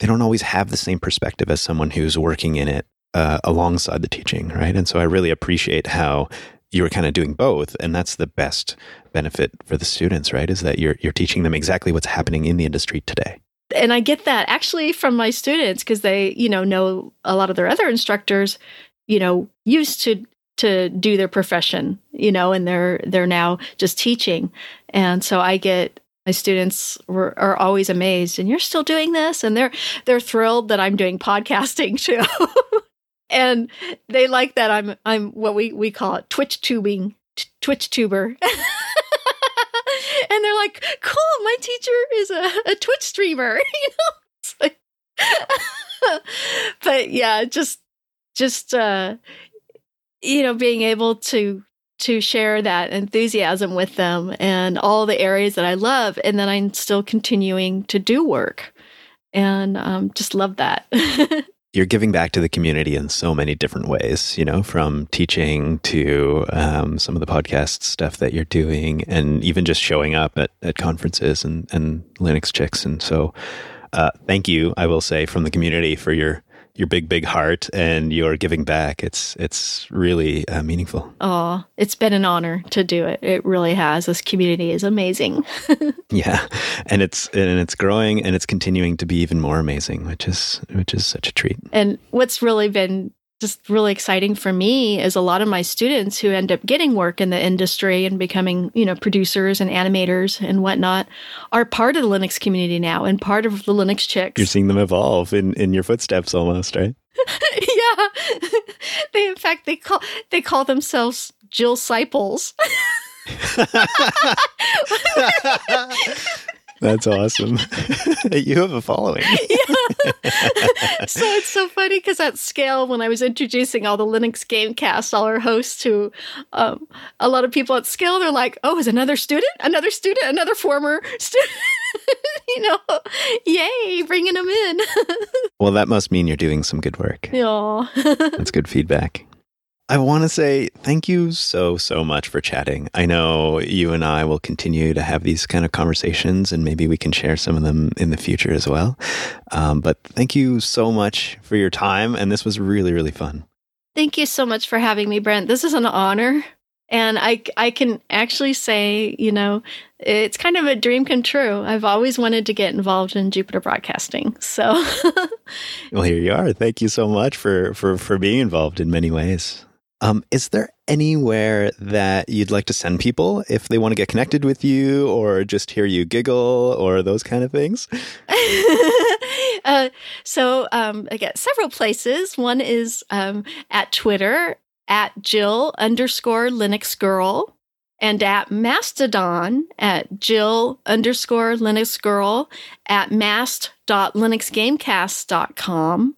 they don't always have the same perspective as someone who's working in it uh, alongside the teaching, right? And so I really appreciate how you were kind of doing both, and that's the best benefit for the students, right? Is that you're you're teaching them exactly what's happening in the industry today. And I get that actually from my students, because they, you know, know a lot of their other instructors, you know, used to to do their profession, you know, and they're they're now just teaching. And so I get my students were, are always amazed, and you're still doing this, and they're they're thrilled that I'm doing podcasting too. And they like that I'm I'm what we, we call it Twitch tubing, t- Twitch tuber. And they're like, cool, my teacher is a, a Twitch streamer, you know? It's like but yeah, just just uh, you know, being able to to share that enthusiasm with them and all the areas that I love, and then I'm still continuing to do work. And um, just love that. You're giving back to the community in so many different ways, you know, from teaching to um, some of the podcast stuff that you're doing, and even just showing up at, at conferences and, and Linux Chix. And so uh, thank you, I will say, from the community for your your big, big heart and your giving back. It's it's really uh, meaningful. Oh, it's been an honor to do it. It really has. This community is amazing. Yeah. And it's and it's growing, and it's continuing to be even more amazing, which is which is such a treat. And what's really been just really exciting for me is a lot of my students who end up getting work in the industry and becoming, you know, producers and animators and whatnot are part of the Linux community now and part of the Linux Chix. You're seeing them evolve in, in your footsteps almost, right? Yeah. They, in fact, they call they call themselves Jill Disciples. That's awesome. You have a following. Yeah. So it's so funny because at SCALE, when I was introducing all the Linux Gamecast, all our hosts to um, a lot of people at SCALE, they're like, oh, is another student? Another student? Another former student? You know, yay, bringing them in. Well, that must mean you're doing some good work. Yeah. That's good feedback. I want to say thank you so, so much for chatting. I know you and I will continue to have these kind of conversations, and maybe we can share some of them in the future as well. Um, but thank you so much for your time. And this was really, really fun. Thank you so much for having me, Brent. This is an honor. And I, I can actually say, you know, it's kind of a dream come true. I've always wanted to get involved in Jupiter Broadcasting. So, well, here you are. Thank you so much for, for, for being involved in many ways. Um, is there anywhere that you'd like to send people if they want to get connected with you or just hear you giggle or those kind of things? uh, so um, I got several places. One is um, at Twitter, at Jill underscore Linux Girl, and at Mastodon, at Jill underscore Linux Girl, at mast dot linux gamecast dot com.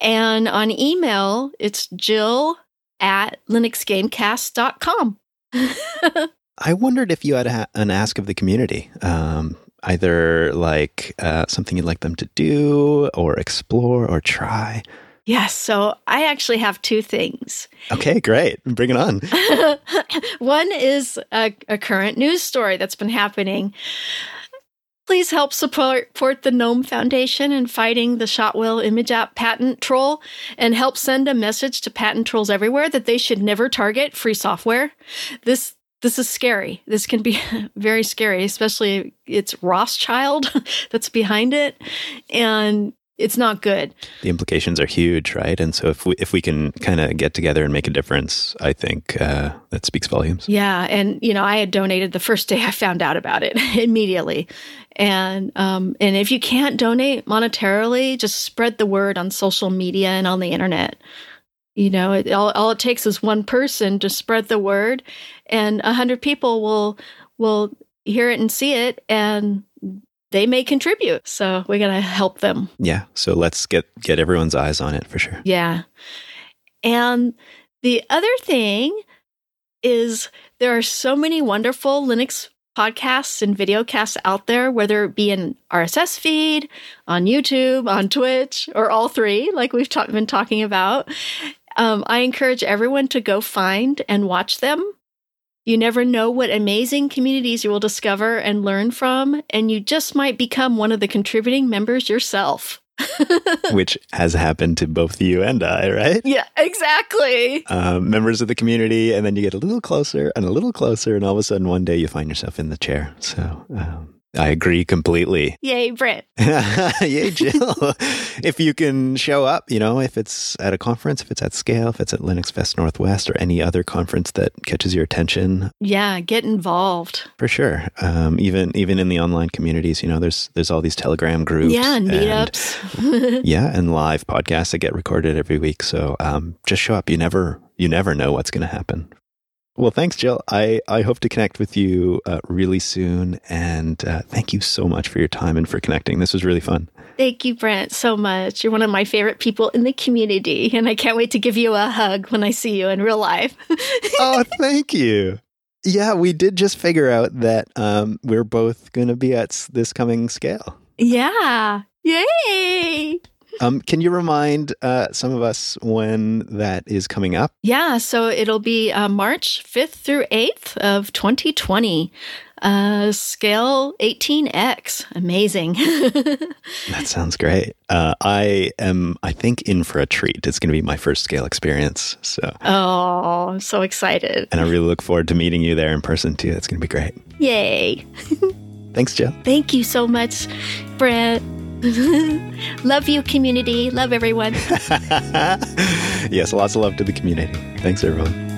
And on email, it's Jill at linux gamecast dot com. I wondered if you had a, an ask of the community, um, either like uh, something you'd like them to do or explore or try. Yes. Yeah, so I actually have two things. Okay, great. Bring it on. One is a, a current news story that's been happening. Please help support, support the GNOME Foundation in fighting the Shotwell Image App patent troll, and help send a message to patent trolls everywhere that they should never target free software. This this is scary. This can be very scary, especially it's Rothschild that's behind it, and it's not good. The implications are huge, right? And so if we if we can kind of get together and make a difference, I think uh, that speaks volumes. Yeah, and you know, I had donated the first day I found out about it immediately. And um, and if you can't donate monetarily, just spread the word on social media and on the internet. You know, it, all, all it takes is one person to spread the word, and a hundred people will will hear it and see it, and they may contribute. So we're gonna help them. Yeah. So let's get get everyone's eyes on it for sure. Yeah. And the other thing is there are so many wonderful Linux podcasts and videocasts out there, whether it be an R S S feed, on YouTube, on Twitch, or all three, like we've ta- been talking about. Um, I encourage everyone to go find and watch them. You never know what amazing communities you will discover and learn from, and you just might become one of the contributing members yourself. Which has happened to both you and I, right? Yeah, exactly. Um, members of the community, and then you get a little closer and a little closer, and all of a sudden one day you find yourself in the chair. So um, I agree completely. Yay, Britt. Yay, Jill. If you can show up, you know, if it's at a conference, if it's at SCALE, if it's at Linux Fest Northwest or any other conference that catches your attention. Yeah, get involved. For sure. Um, even even in the online communities, you know, there's there's all these Telegram groups. Yeah, and meetups. Yeah, and live podcasts that get recorded every week. So um, just show up. You never you never know what's going to happen. Well, thanks, Jill. I, I hope to connect with you uh, really soon. And uh, thank you so much for your time and for connecting. This was really fun. Thank you, Brent, so much. You're one of my favorite people in the community. And I can't wait to give you a hug when I see you in real life. Oh, thank you. Yeah, we did just figure out that um, we're both going to be at this coming SCALE. Yeah. Yay. Um, can you remind uh, some of us when that is coming up? Yeah, so it'll be uh, March fifth through eighth of twenty twenty. Uh, SCALE eighteen X. Amazing. That sounds great. Uh, I am, I think, in for a treat. It's going to be my first SCALE experience. So. Oh, I'm so excited. And I really look forward to meeting you there in person, too. That's going to be great. Yay. Thanks, Jill. Thank you so much, Brett. Love you, community. Love everyone. Yes, lots of love to the community. Thanks, everyone.